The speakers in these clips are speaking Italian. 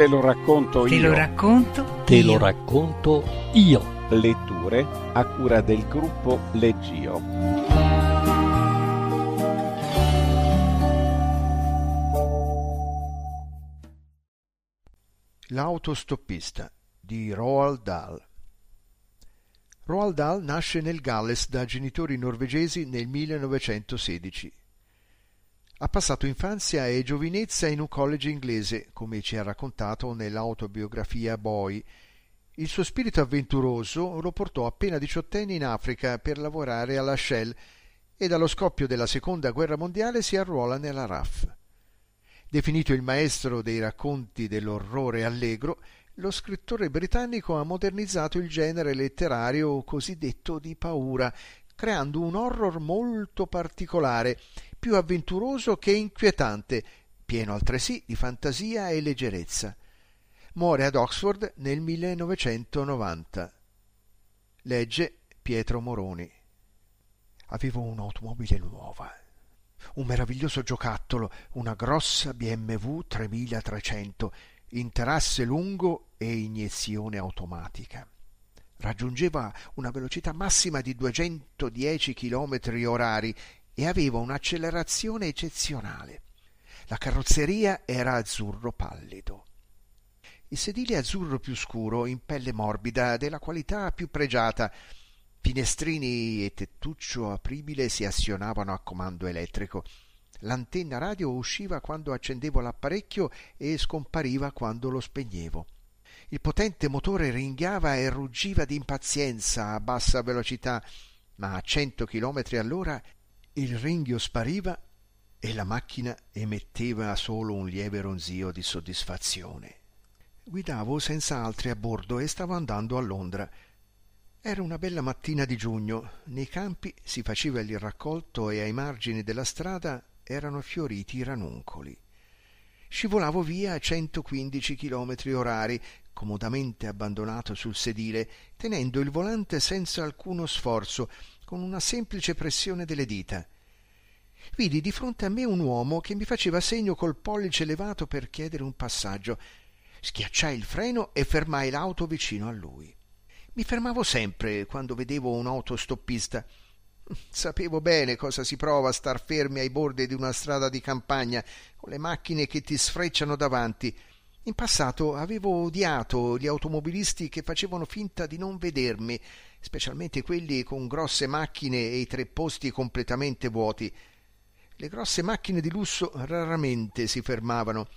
Te lo racconto io. Te lo racconto io. Letture a cura del gruppo Leggio. L'autostoppista di Roald Dahl. Roald Dahl nasce nel Galles da genitori norvegesi nel 1916. Ha passato infanzia e giovinezza in un college inglese, come ci ha raccontato nell'autobiografia Boy. Il suo spirito avventuroso lo portò appena diciottenne in Africa per lavorare alla Shell e dallo scoppio della Seconda Guerra Mondiale si arruola nella RAF. Definito il maestro dei racconti dell'orrore allegro, lo scrittore britannico ha modernizzato il genere letterario cosiddetto di paura, creando un horror molto particolare, più avventuroso che inquietante, pieno altresì di fantasia e leggerezza. Muore ad Oxford nel 1990. Legge Pietro Moroni. Avevo un'automobile nuova, un meraviglioso giocattolo, una grossa BMW 3300, in terasse lungo e iniezione automatica. Raggiungeva una velocità massima di 210 km/h e aveva un'accelerazione eccezionale. La carrozzeria era azzurro pallido. Il sedile azzurro più scuro, in pelle morbida, della qualità più pregiata. Finestrini e tettuccio apribile si azionavano a comando elettrico. L'antenna radio usciva quando accendevo l'apparecchio e scompariva quando lo spegnevo. Il potente motore ringhiava e ruggiva d'impazienza a bassa velocità, ma a 100 km all'ora il ringhio spariva e la macchina emetteva solo un lieve ronzio di soddisfazione. Guidavo senza altri a bordo e stavo andando a Londra. Era una bella mattina di giugno. Nei campi si faceva il raccolto e ai margini della strada erano fioriti i ranuncoli. Scivolavo via a 115 km/h, comodamente abbandonato sul sedile, tenendo il volante senza alcuno sforzo, con una semplice pressione delle dita. Vidi di fronte a me un uomo che mi faceva segno col pollice levato per chiedere un passaggio. Schiacciai il freno e fermai l'auto vicino a lui. Mi fermavo sempre quando vedevo un autostoppista. Sapevo bene cosa si prova a star fermi ai bordi di una strada di campagna, con le macchine che ti sfrecciano davanti. In passato avevo odiato gli automobilisti che facevano finta di non vedermi, specialmente quelli con grosse macchine e i tre posti completamente vuoti. Le grosse macchine di lusso raramente si fermavano.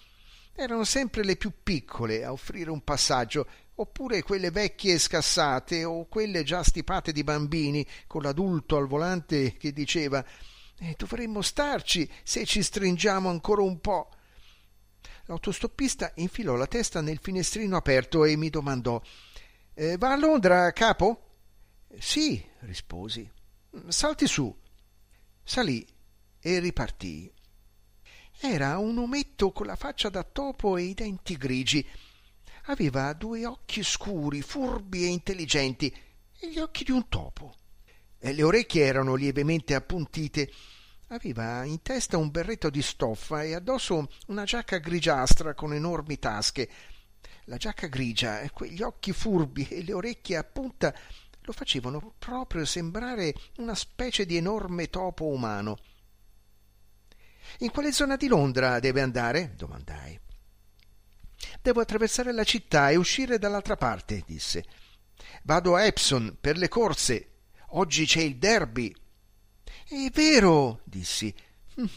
Erano sempre le più piccole a offrire un passaggio, oppure quelle vecchie e scassate o quelle già stipate di bambini con l'adulto al volante che diceva «Dovremmo starci se ci stringiamo ancora un po'». L'autostoppista infilò la testa nel finestrino aperto e mi domandò «Va a Londra, capo?» «Sì», risposi. «Salti su». Salì e ripartii. Era un ometto con la faccia da topo e i denti grigi. Aveva due occhi scuri, furbi e intelligenti, e gli occhi di un topo. Le orecchie erano lievemente appuntite. Aveva in testa un berretto di stoffa e addosso una giacca grigiastra con enormi tasche. La giacca grigia e quegli occhi furbi e le orecchie a punta lo facevano proprio sembrare una specie di enorme topo umano. «In quale zona di Londra deve andare?» domandai. «Devo attraversare la città e uscire dall'altra parte», disse. «Vado a Epsom per le corse. Oggi c'è il derby». «È vero», dissi.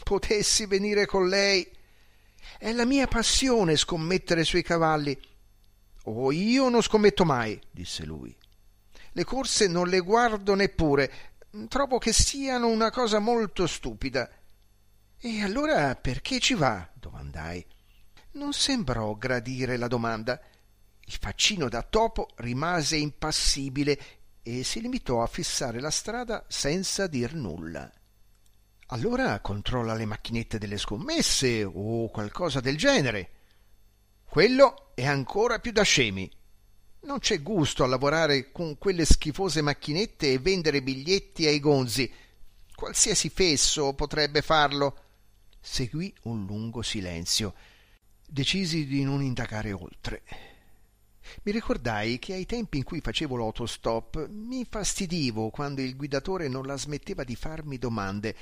«Potessi venire con lei. È la mia passione scommettere sui cavalli». «Oh, io non scommetto mai», disse lui. «Le corse non le guardo neppure. Trovo che siano una cosa molto stupida». «E allora perché ci va?» domandai. Non sembrò gradire la domanda. Il faccino da topo rimase impassibile e si limitò a fissare la strada senza dir nulla. «Allora controlla le macchinette delle scommesse o qualcosa del genere». «Quello è ancora più da scemi. Non c'è gusto a lavorare con quelle schifose macchinette e vendere biglietti ai gonzi. Qualsiasi fesso potrebbe farlo». Seguì un lungo silenzio. Decisi di non indagare oltre. Mi ricordai che ai tempi in cui facevo l'autostop mi infastidivo quando il guidatore non la smetteva di farmi domande.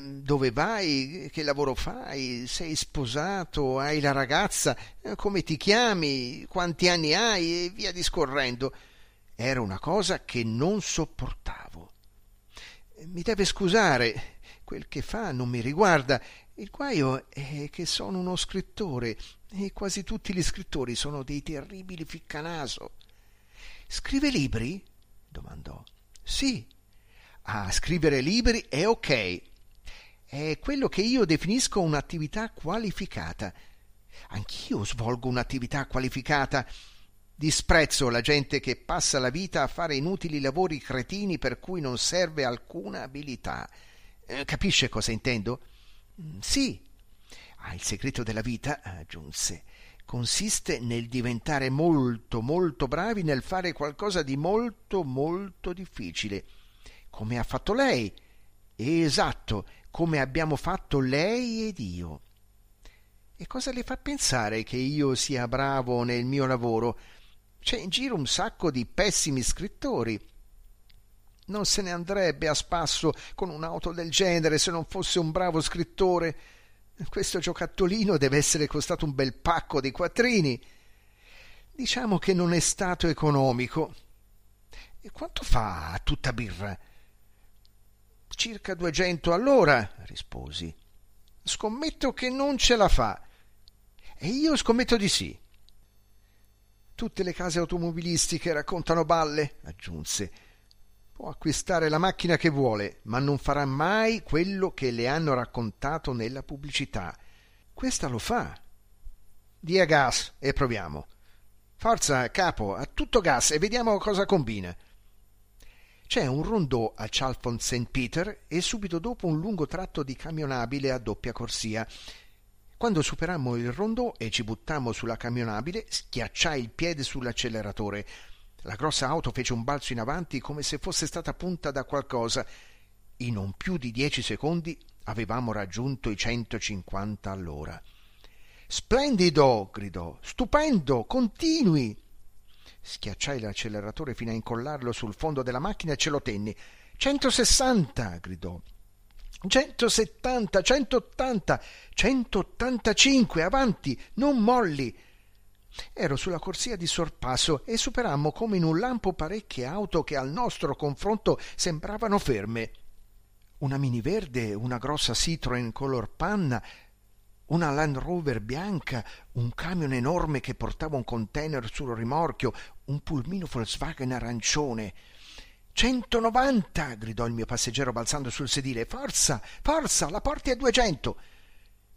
Dove vai? Che lavoro fai? Sei sposato? Hai la ragazza? Come ti chiami? Quanti anni hai? E via discorrendo. Era una cosa che non sopportavo. Mi deve scusare, quel che fa non mi riguarda. Il guaio è che sono uno scrittore e quasi tutti gli scrittori sono dei terribili ficcanaso. Scrive libri? Domandò. Sì. A scrivere libri è ok. È quello che io definisco un'attività qualificata. Anch'io svolgo un'attività qualificata. Disprezzo la gente che passa la vita a fare inutili lavori cretini per cui non serve alcuna abilità. Capisce cosa intendo? Sì. Il segreto della vita, aggiunse, consiste nel diventare molto, molto bravi nel fare qualcosa di molto, molto difficile. Come ha fatto lei? Esatto, come abbiamo fatto lei ed io. E cosa le fa pensare che io sia bravo nel mio lavoro? C'è in giro un sacco di pessimi scrittori. Non se ne andrebbe a spasso con un'auto del genere se non fosse un bravo scrittore. Questo giocattolino deve essere costato un bel pacco di quattrini. Diciamo che non è stato economico. E quanto fa a tutta birra? Circa 200 all'ora, risposi. Scommetto che non ce la fa. E io scommetto di sì. Tutte le case automobilistiche raccontano balle, aggiunse. Può acquistare la macchina che vuole, ma non farà mai quello che le hanno raccontato nella pubblicità. Questa lo fa. Dia gas e proviamo. Forza, capo, a tutto gas e vediamo cosa combina. C'è un rondò a Chalfont St. Peter e subito dopo un lungo tratto di camionabile a doppia corsia. Quando superammo il rondò e ci buttammo sulla camionabile, schiacciai il piede sull'acceleratore. La grossa auto fece un balzo in avanti come se fosse stata punta da qualcosa. In non più di 10 secondi avevamo raggiunto i 150 all'ora. «Splendido!» gridò. «Stupendo! Continui!» Schiacciai l'acceleratore fino a incollarlo sul fondo della macchina e ce lo tenni. 160! gridò. 170! 180! 185! Avanti! Non molli! Ero sulla corsia di sorpasso e superammo come in un lampo parecchie auto che al nostro confronto sembravano ferme. Una miniverde, una grossa Citroën color panna, una Land Rover bianca, un camion enorme che portava un container sul rimorchio, un pulmino Volkswagen arancione. 190! gridò il mio passeggero balzando sul sedile. Forza! Forza! La porti a 200!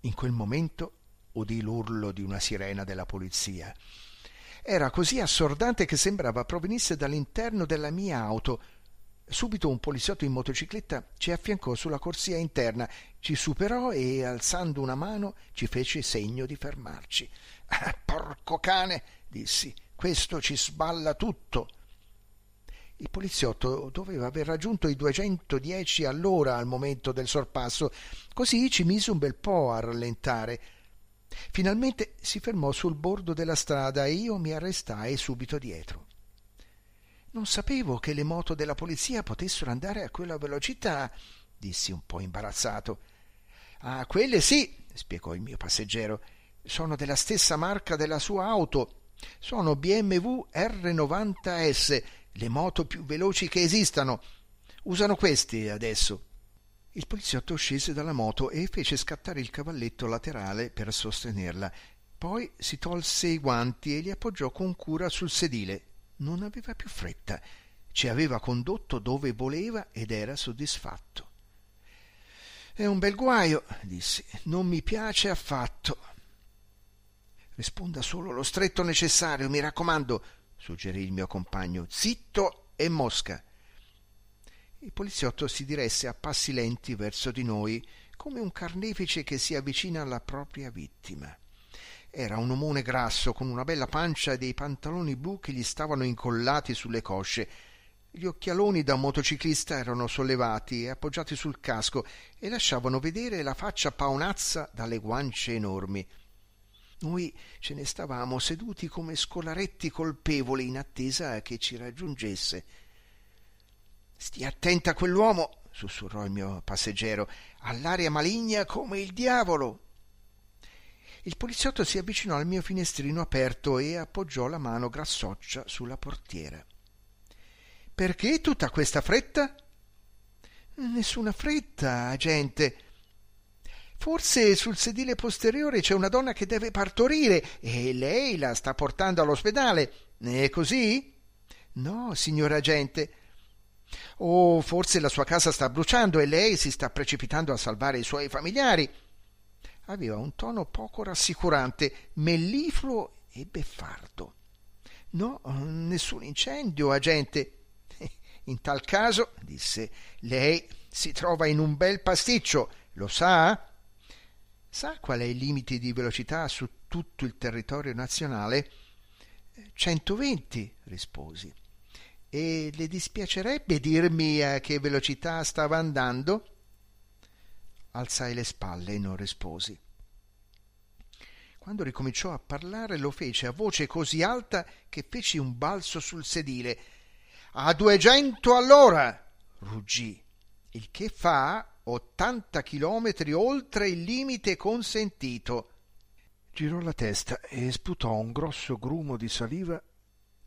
In quel momento udì l'urlo di una sirena della polizia. Era così assordante che sembrava provenisse dall'interno della mia auto. Subito un poliziotto in motocicletta ci affiancò sulla corsia interna, ci superò e, alzando una mano, ci fece segno di fermarci. «Porco cane!» dissi. «Questo ci sballa tutto!» Il poliziotto doveva aver raggiunto i 210 all'ora al momento del sorpasso, così ci mise un bel po' a rallentare. Finalmente si fermò sul bordo della strada e io mi arrestai subito dietro. Non sapevo che le moto della polizia potessero andare a quella velocità, dissi un po' imbarazzato. Ah, quelle sì, spiegò il mio passeggero. Sono della stessa marca della sua auto. Sono BMW R90S, le moto più veloci che esistano. Usano questi adesso. Il poliziotto scese dalla moto e fece scattare il cavalletto laterale per sostenerla. Poi si tolse i guanti e li appoggiò con cura sul sedile. Non aveva più fretta. Ci aveva condotto dove voleva ed era soddisfatto. «È un bel guaio», dissi. «Non mi piace affatto». «Risponda solo lo stretto necessario, mi raccomando», suggerì il mio compagno. «Zitto e mosca». Il poliziotto si diresse a passi lenti verso di noi, come un carnefice che si avvicina alla propria vittima. Era un omone grasso con una bella pancia e dei pantaloni blu che gli stavano incollati sulle cosce. Gli occhialoni da motociclista erano sollevati e appoggiati sul casco e lasciavano vedere la faccia paonazza dalle guance enormi. Noi ce ne stavamo seduti come scolaretti colpevoli in attesa che ci raggiungesse. «Stia attenta a quell'uomo», sussurrò il mio passeggero, «all'aria maligna come il diavolo». Il poliziotto si avvicinò al mio finestrino aperto e appoggiò la mano grassoccia sulla portiera. «Perché tutta questa fretta?» «Nessuna fretta, agente. Forse sul sedile posteriore c'è una donna che deve partorire e lei la sta portando all'ospedale. È così?» «No, signor agente.» «O forse la sua casa sta bruciando e lei si sta precipitando a salvare i suoi familiari.» Aveva un tono poco rassicurante, mellifluo e beffardo. «No, nessun incendio, agente.» «In tal caso», disse, «lei si trova in un bel pasticcio, lo sa? Sa qual è il limite di velocità su tutto il territorio nazionale?» 120, risposi. «E le dispiacerebbe dirmi a che velocità stava andando?» Alzai le spalle e non risposi. Quando ricominciò a parlare lo fece a voce così alta che feci un balzo sul sedile. «A 200 all'ora!» ruggì, il che fa 80 chilometri oltre il limite consentito. Girò la testa e sputò un grosso grumo di saliva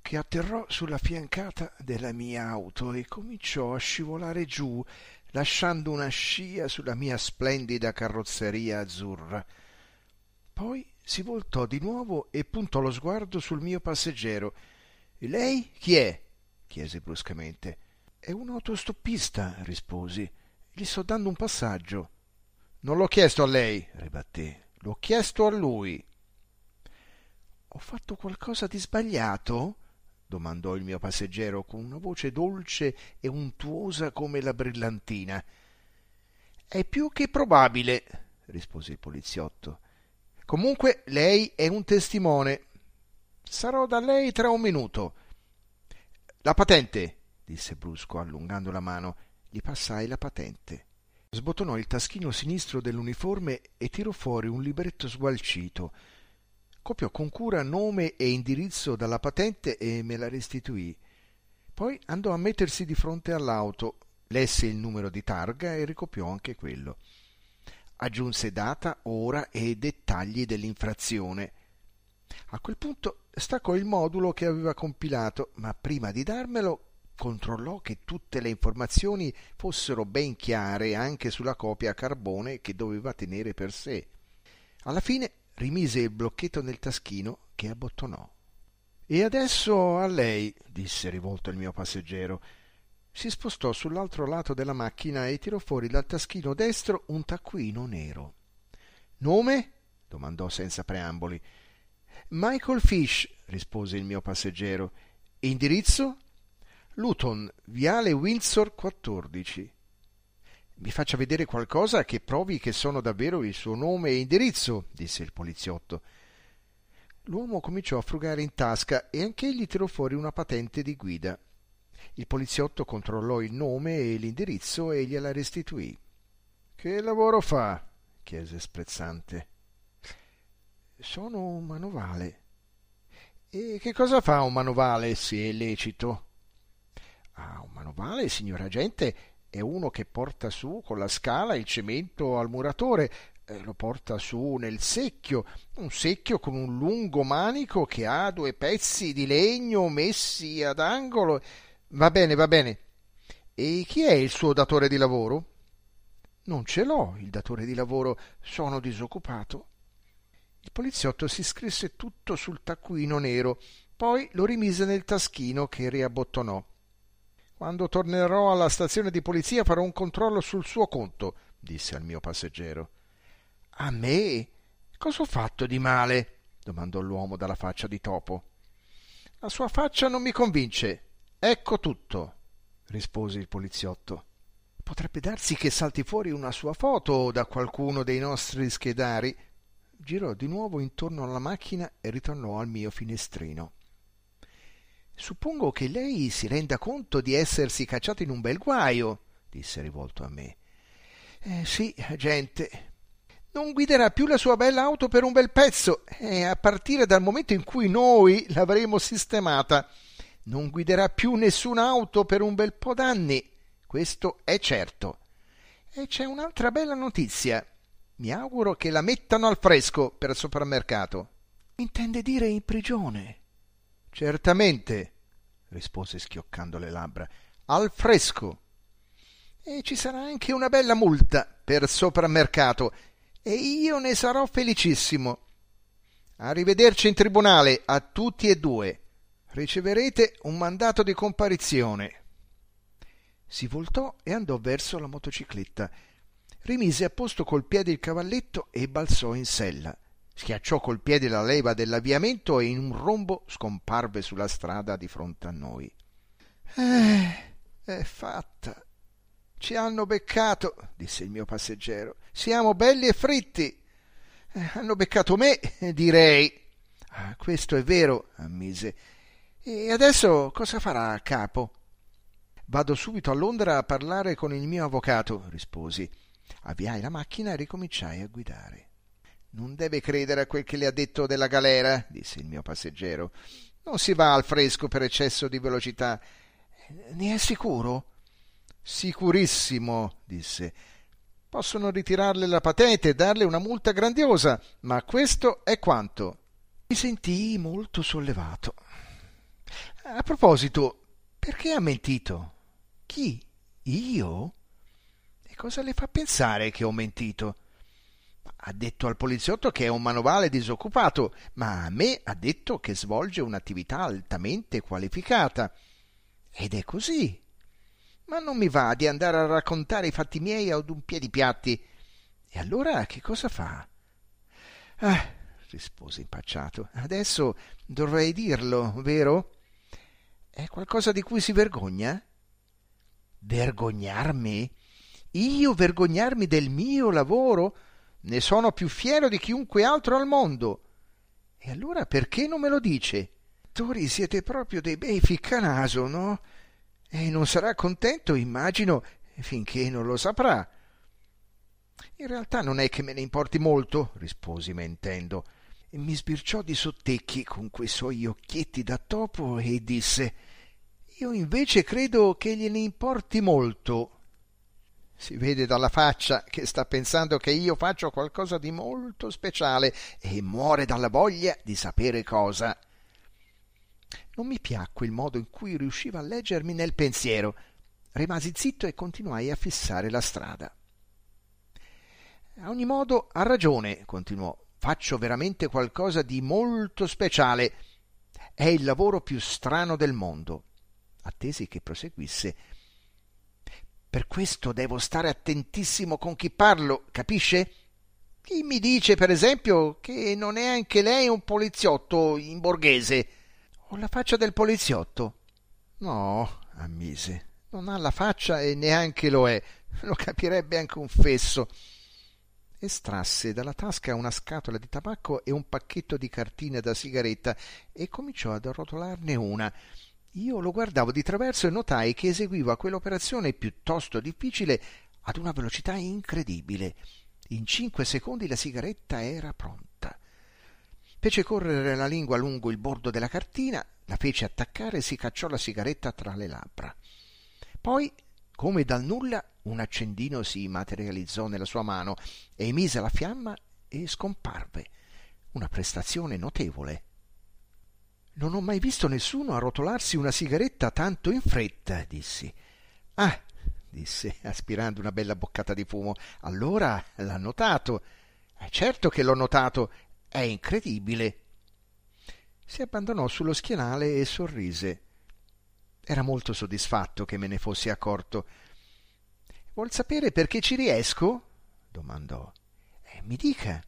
che atterrò sulla fiancata della mia auto e cominciò a scivolare giù, lasciando una scia sulla mia splendida carrozzeria azzurra. Poi si voltò di nuovo e puntò lo sguardo sul mio passeggero. «Lei chi è?» chiese bruscamente. «È un autostoppista», risposi. «Gli sto dando un passaggio.» «Non l'ho chiesto a lei», ribatté. «L'ho chiesto a lui.» «Ho fatto qualcosa di sbagliato?» domandò il mio passeggero con una voce dolce e untuosa come la brillantina. «È più che probabile», rispose il poliziotto. «Comunque lei è un testimone. Sarò da lei tra un minuto.» «La patente», disse brusco, allungando la mano. Gli passai la patente. Sbottonò il taschino sinistro dell'uniforme e tirò fuori un libretto sgualcito. Copiò con cura nome e indirizzo dalla patente e me la restituì. Poi andò a mettersi di fronte all'auto, lesse il numero di targa e ricopiò anche quello. Aggiunse data, ora e dettagli dell'infrazione. A quel punto staccò il modulo che aveva compilato, ma prima di darmelo controllò che tutte le informazioni fossero ben chiare anche sulla copia a carbone che doveva tenere per sé. Alla fine rimise il blocchetto nel taschino che abbottonò. «E adesso a lei», disse rivolto al mio passeggero. Si spostò sull'altro lato della macchina e tirò fuori dal taschino destro un taccuino nero. «Nome?» domandò senza preamboli. «Michael Fish», rispose il mio passeggero. «Indirizzo?» «Luton, viale Windsor 14. «Mi faccia vedere qualcosa che provi che sono davvero il suo nome e indirizzo», disse il poliziotto. L'uomo cominciò a frugare in tasca e anch'egli tirò fuori una patente di guida. Il poliziotto controllò il nome e l'indirizzo e gliela restituì. «Che lavoro fa?» chiese sprezzante. «Sono un manovale.» «E che cosa fa un manovale, se è lecito?» «Ah, un manovale, signor agente, è uno che porta su con la scala il cemento al muratore, lo porta su nel secchio, un secchio con un lungo manico che ha due pezzi di legno messi ad angolo.» «Va bene, va bene. E chi è il suo datore di lavoro?» «Non ce l'ho, il datore di lavoro, sono disoccupato.» Il poliziotto si scrisse tutto sul taccuino nero, poi lo rimise nel taschino che riabbottonò. «Quando tornerò alla stazione di polizia farò un controllo sul suo conto», disse al mio passeggero. «A me? Cosa ho fatto di male?» domandò l'uomo dalla faccia di topo. «La sua faccia non mi convince. Ecco tutto», rispose il poliziotto. «Potrebbe darsi che salti fuori una sua foto da qualcuno dei nostri schedari.» Girò di nuovo intorno alla macchina e ritornò al mio finestrino. «Suppongo che lei si renda conto di essersi cacciato in un bel guaio», disse rivolto a me. «Sì, agente. non guiderà più la sua bella auto per un bel pezzo, a partire dal momento in cui noi l'avremo sistemata. Non guiderà più nessuna auto per un bel po' d'anni, questo è certo. E c'è un'altra bella notizia. Mi auguro che la mettano al fresco per il supermercato. Intende dire in prigione? Certamente, rispose schioccando le labbra. Al fresco. E ci sarà anche una bella multa per supermercato, e io ne sarò felicissimo. Arrivederci in tribunale a tutti e due. Riceverete un mandato di comparizione. Si voltò e andò verso la motocicletta. Rimise a posto col piede il cavalletto e balzò in sella. Schiacciò col piede la leva dell'avviamento e in un rombo scomparve sulla strada di fronte a noi. È fatta. Ci hanno beccato, disse il mio passeggero. Siamo belli e fritti. Hanno beccato me, direi. Questo è vero, ammise. E adesso cosa farà, capo? Vado subito a Londra a parlare con il mio avvocato, risposi. Avviai la macchina e ricominciai a guidare. Non deve credere a quel che le ha detto della galera, disse il mio passeggero. Non si va al fresco per eccesso di velocità. Ne è sicuro? Sicurissimo, disse. Possono ritirarle la patente e darle una multa grandiosa, ma questo è quanto. Mi sentii molto sollevato. A proposito, perché ha mentito? Chi? Io? E cosa le fa pensare che ho mentito? Ha detto al poliziotto che è un manovale disoccupato, ma a me ha detto che svolge un'attività altamente qualificata. Ed è così. Ma non mi va di andare a raccontare i fatti miei ad un piedi piatti. E allora che cosa fa? Rispose impacciato. Adesso dovrei dirlo, vero? È qualcosa di cui si vergogna? Vergognarmi? Io vergognarmi del mio lavoro? Ne sono più fiero di chiunque altro al mondo. E allora perché non me lo dice? Tori, siete proprio dei bei ficcanaso, no? E non sarà contento, immagino, finché non lo saprà. In realtà non è che me ne importi molto, risposi mentendo. E mi sbirciò di sottecchi con quei suoi occhietti da topo e disse: io invece credo che gliene importi molto. Si vede dalla faccia che sta pensando che io faccio qualcosa di molto speciale e muore dalla voglia di sapere cosa. Non mi piacque il modo in cui riusciva a leggermi nel pensiero. Rimasi zitto e continuai a fissare la strada. A ogni modo, ha ragione, continuò. Faccio veramente qualcosa di molto speciale. È il lavoro più strano del mondo. Attesi che proseguisse. Per questo devo stare attentissimo con chi parlo, capisce? Chi mi dice, per esempio, che non è anche lei un poliziotto in borghese? Ho la faccia del poliziotto? No, ammise, non ha la faccia e neanche lo è. Lo capirebbe anche un fesso. Estrasse dalla tasca una scatola di tabacco e un pacchetto di cartine da sigaretta e cominciò ad arrotolarne una. Io lo guardavo di traverso e notai che eseguiva quell'operazione piuttosto difficile ad una velocità incredibile. In 5 secondi la sigaretta era pronta. Fece correre la lingua lungo il bordo della cartina, la fece attaccare e si cacciò la sigaretta tra le labbra. Poi, come dal nulla, un accendino si materializzò nella sua mano e emise la fiamma e scomparve. Una prestazione notevole. Non ho mai visto nessuno arrotolarsi una sigaretta tanto in fretta, dissi. Ah, disse, aspirando una bella boccata di fumo. Allora l'ha notato. Certo che l'ho notato. È incredibile. Si abbandonò sullo schienale e sorrise. Era molto soddisfatto che me ne fossi accorto. Vuol sapere perché ci riesco? Domandò. Mi dica.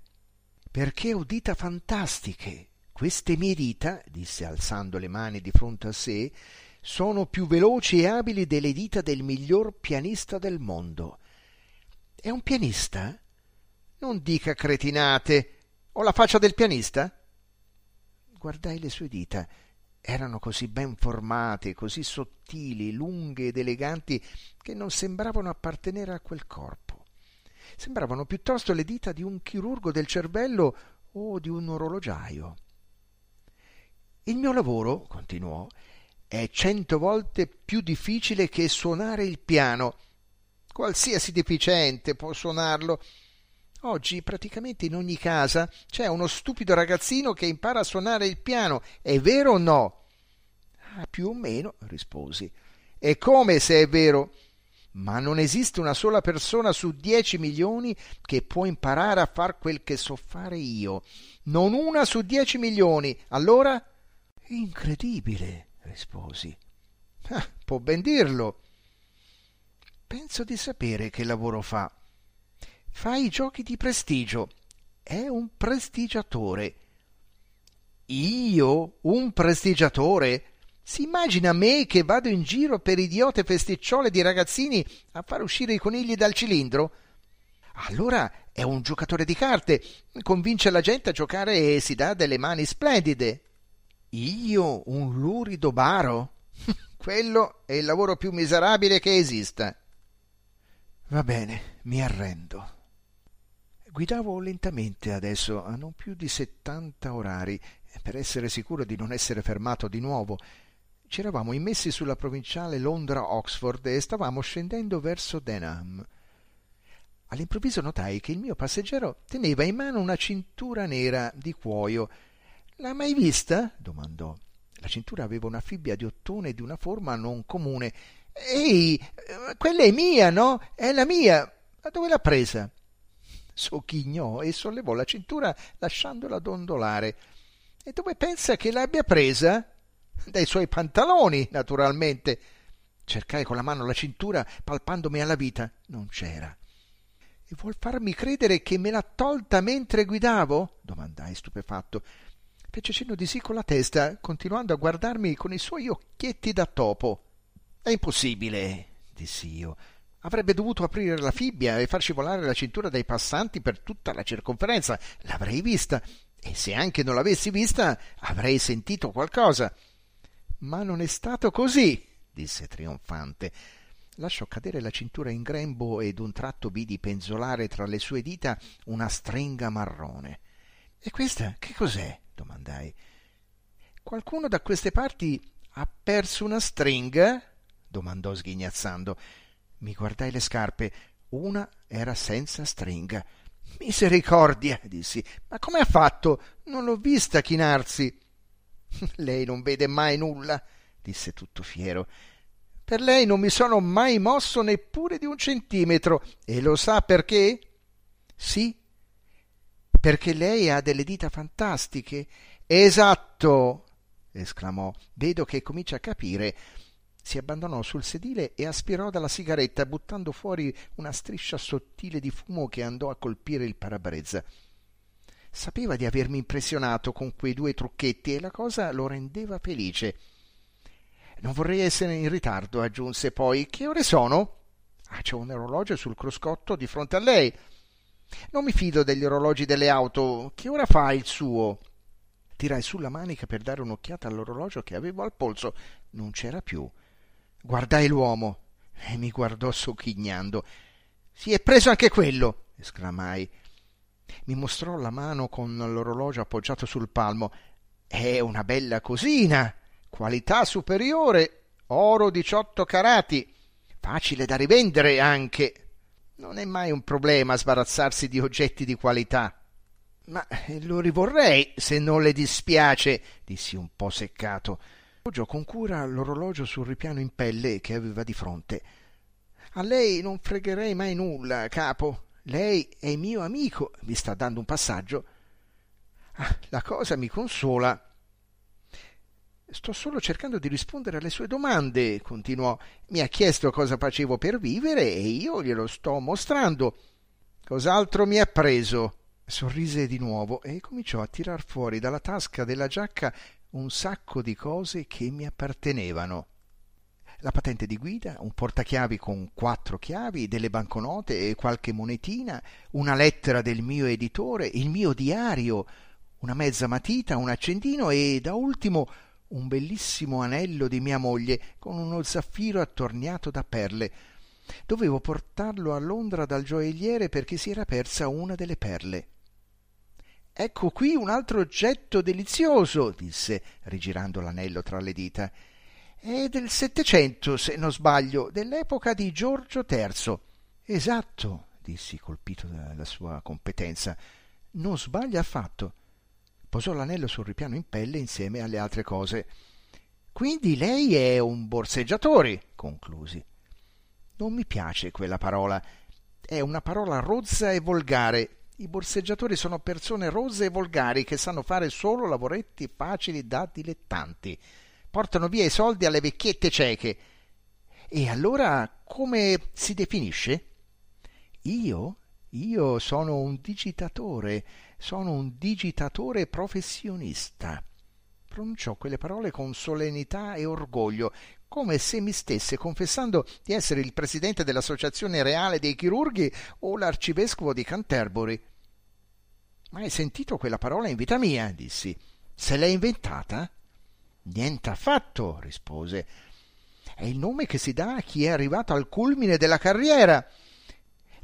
Perché ho dita fantastiche. Queste mie dita, disse alzando le mani di fronte a sé, sono più veloci e abili delle dita del miglior pianista del mondo. È un pianista? Non dica cretinate. Ho la faccia del pianista? Guardai le sue dita. Erano così ben formate, così sottili, lunghe ed eleganti, che non sembravano appartenere a quel corpo. sembravano piuttosto le dita di un chirurgo del cervello o di un orologiaio. Il mio lavoro, continuò, è 100 volte più difficile che suonare il piano. Qualsiasi deficiente può suonarlo. Oggi praticamente in ogni casa c'è uno stupido ragazzino che impara a suonare il piano, è vero o no? Ah, più o meno, risposi. E come se è vero? Ma non esiste una sola persona su 10 milioni che può imparare a far quel che so fare io. Non una su 10 milioni. Allora? Incredibile, risposi. Ah, può ben dirlo. Penso di sapere che lavoro fa. Fa i giochi di prestigio. È un prestigiatore. Io? Un prestigiatore? Si immagina me che vado in giro per idiote festicciole di ragazzini a far uscire i conigli dal cilindro? Allora è un giocatore di carte. Convince la gente a giocare e si dà delle mani splendide. Io? Un lurido baro? Quello è il lavoro più miserabile che esista. Va bene, mi arrendo. Guidavo lentamente adesso, a non più di 70 orari, per essere sicuro di non essere fermato di nuovo. C'eravamo immessi sulla provinciale Londra-Oxford e stavamo scendendo verso Denham. All'improvviso notai che il mio passeggero teneva in mano una cintura nera di cuoio. «L'ha mai vista?» domandò. La cintura aveva una fibbia di ottone di una forma non comune. «Ehi, quella è mia, no? È la mia! Ma dove l'ha presa?» Sogghignò e sollevò la cintura lasciandola dondolare. «E dove pensa che l'abbia presa?» «Dai suoi pantaloni, naturalmente!» Cercai con la mano la cintura, palpandomi alla vita. Non c'era. «E vuol farmi credere che me l'ha tolta mentre guidavo?» domandai stupefatto. Fece cenno di sì con la testa, continuando a guardarmi con i suoi occhietti da topo. «È impossibile!» dissi io. «Avrebbe dovuto aprire la fibbia e far scivolare la cintura dai passanti per tutta la circonferenza. L'avrei vista. E se anche non l'avessi vista, avrei sentito qualcosa». «Ma non è stato così!» disse trionfante. Lasciò cadere la cintura in grembo ed un tratto vidi penzolare tra le sue dita una stringa marrone. «E questa che cos'è?» domandai. «Qualcuno da queste parti ha perso una stringa?» domandò sghignazzando. Mi guardai le scarpe. Una era senza stringa. «Misericordia!» dissi. «Ma come ha fatto? Non l'ho vista chinarsi!» «Lei non vede mai nulla!» disse tutto fiero. «Per lei non mi sono mai mosso neppure di 1 centimetro. E lo sa perché?» «Sì, perché lei ha delle dita fantastiche!» «Esatto!» esclamò. «Vedo che comincia a capire!» Si abbandonò sul sedile e aspirò dalla sigaretta, buttando fuori una striscia sottile di fumo che andò a colpire il parabrezza. Sapeva di avermi impressionato con quei 2 trucchetti e la cosa lo rendeva felice. «Non vorrei essere in ritardo», aggiunse poi. «Che ore sono?» «Ah, c'è un orologio sul cruscotto di fronte a lei». «Non mi fido degli orologi delle auto. Che ora fa il suo?» Tirai sulla manica per dare un'occhiata all'orologio che avevo al polso. Non c'era più. Guardai l'uomo e mi guardò sogghignando. «Si è preso anche quello!» esclamai. Mi mostrò la mano con l'orologio appoggiato sul palmo. «È una bella cosina! Qualità superiore! Oro 18 carati! Facile da rivendere anche! Non è mai un problema sbarazzarsi di oggetti di qualità!» «Ma lo rivorrei, se non le dispiace!» dissi un po' seccato. Appoggiò con cura l'orologio sul ripiano in pelle che aveva di fronte. «A lei non fregherei mai nulla, capo. Lei è mio amico, mi sta dando un passaggio». «Ah, la cosa mi consola». «Sto solo cercando di rispondere alle sue domande», continuò. «Mi ha chiesto cosa facevo per vivere e io glielo sto mostrando». «Cos'altro mi ha preso?» Sorrise di nuovo e cominciò a tirar fuori dalla tasca della giacca un sacco di cose che mi appartenevano. La patente di guida, un portachiavi con 4 chiavi, delle banconote e qualche monetina, una lettera del mio editore, il mio diario, una mezza matita, un accendino e, da ultimo, un bellissimo anello di mia moglie con uno zaffiro attorniato da perle. Dovevo portarlo a Londra dal gioielliere perché si era persa una delle perle. «Ecco qui un altro oggetto delizioso», disse, rigirando l'anello tra le dita. «È del Settecento, se non sbaglio, dell'epoca di Giorgio III». «Esatto», dissi, colpito dalla sua competenza. «Non sbaglia affatto». Posò l'anello sul ripiano in pelle insieme alle altre cose. «Quindi lei è un borseggiatore», conclusi. Non mi piace quella parola. È una parola rozza e volgare. I borseggiatori sono persone rozze e volgari che sanno fare solo lavoretti facili da dilettanti. Portano via i soldi alle vecchiette cieche. E allora come si definisce? Io sono un digitatore. Sono un digitatore professionista. Pronunciò quelle parole con solennità e orgoglio, come se mi stesse confessando di essere il presidente dell'Associazione Reale dei Chirurghi o l'arcivescovo di Canterbury. «Mai sentito quella parola in vita mia?» dissi. «Se l'è inventata?» «Niente affatto», rispose. «È il nome che si dà a chi è arrivato al culmine della carriera.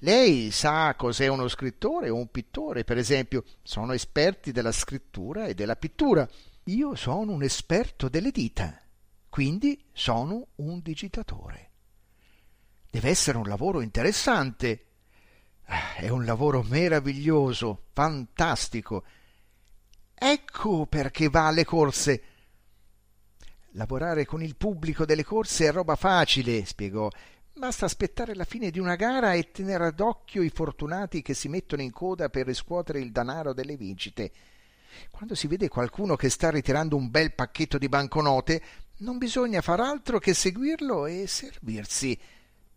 Lei sa cos'è uno scrittore o un pittore, per esempio. Sono esperti della scrittura e della pittura. Io sono un esperto delle dita». Quindi sono un digitatore. Deve essere un lavoro interessante. È un lavoro meraviglioso, fantastico. Ecco perché va alle corse. Lavorare con il pubblico delle corse è roba facile, spiegò. Basta aspettare la fine di una gara e tenere d'occhio i fortunati che si mettono in coda per riscuotere il danaro delle vincite. Quando si vede qualcuno che sta ritirando un bel pacchetto di banconote, non bisogna far altro che seguirlo e servirsi.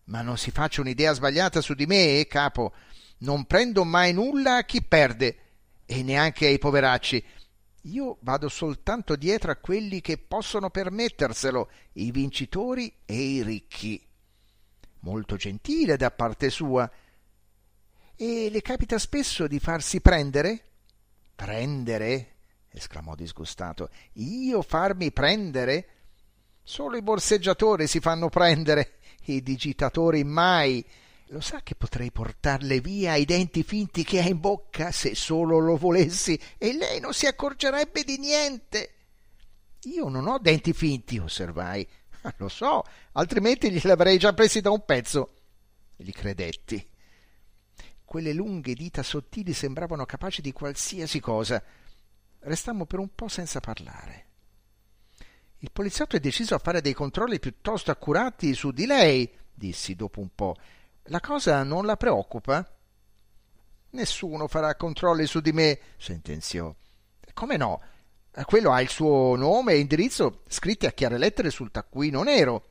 Ma non si faccia un'idea sbagliata su di me, capo. Non prendo mai nulla a chi perde, e neanche ai poveracci. Io vado soltanto dietro a quelli che possono permetterselo, i vincitori e i ricchi. Molto gentile da parte sua. E le capita spesso di farsi prendere? «Prendere?» esclamò disgustato. «Io farmi prendere? Solo i borseggiatori si fanno prendere, i digitatori mai. Lo sa che potrei portarle via i denti finti che ha in bocca se solo lo volessi e lei non si accorgerebbe di niente». «Io non ho denti finti», osservai. «Lo so, altrimenti gliel'avrei già presi da un pezzo». Gli credetti. Quelle lunghe dita sottili sembravano capaci di qualsiasi cosa. Restammo per un po' senza parlare. «Il poliziotto è deciso a fare dei controlli piuttosto accurati su di lei», dissi dopo un po'. «La cosa non la preoccupa?» «Nessuno farà controlli su di me», sentenziò. «Come no? Quello ha il suo nome e indirizzo scritti a chiare lettere sul taccuino nero».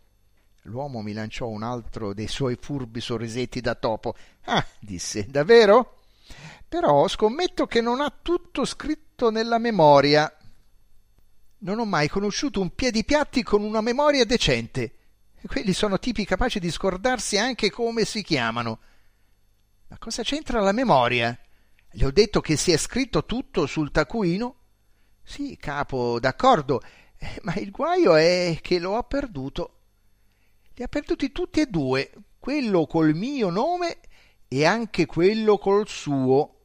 L'uomo mi lanciò un altro dei suoi furbi sorrisetti da topo. «Ah», disse, «davvero? Però scommetto che non ha tutto scritto nella memoria. Non ho mai conosciuto un piedipiatti con una memoria decente. Quelli sono tipi capaci di scordarsi anche come si chiamano». «Ma cosa c'entra la memoria? Le ho detto che si è scritto tutto sul taccuino». «Sì, capo, d'accordo, ma il guaio è che lo ha perduto». «Li ha perduti tutti e due, quello col mio nome e anche quello col suo».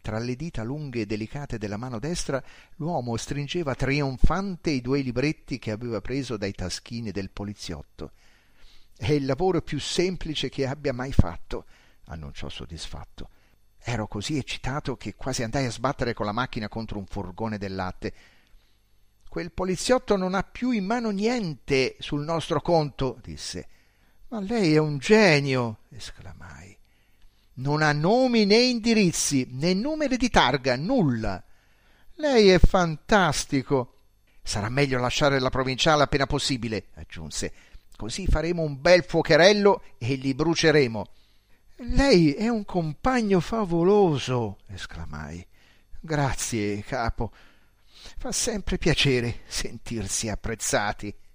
Tra le dita lunghe e delicate della mano destra l'uomo stringeva trionfante i due libretti che aveva preso dai taschini del poliziotto. «È il lavoro più semplice che abbia mai fatto», annunciò soddisfatto. Ero così eccitato che quasi andai a sbattere con la macchina contro un furgone del latte. «Quel poliziotto non ha più in mano niente sul nostro conto», disse. «Ma lei è un genio», esclamai. «Non ha nomi né indirizzi, né numeri di targa, nulla. Lei è fantastico». «Sarà meglio lasciare la provinciale appena possibile», aggiunse. «Così faremo un bel fuocherello e li bruceremo». «Lei è un compagno favoloso», esclamai. «Grazie, capo. Fa sempre piacere sentirsi apprezzati».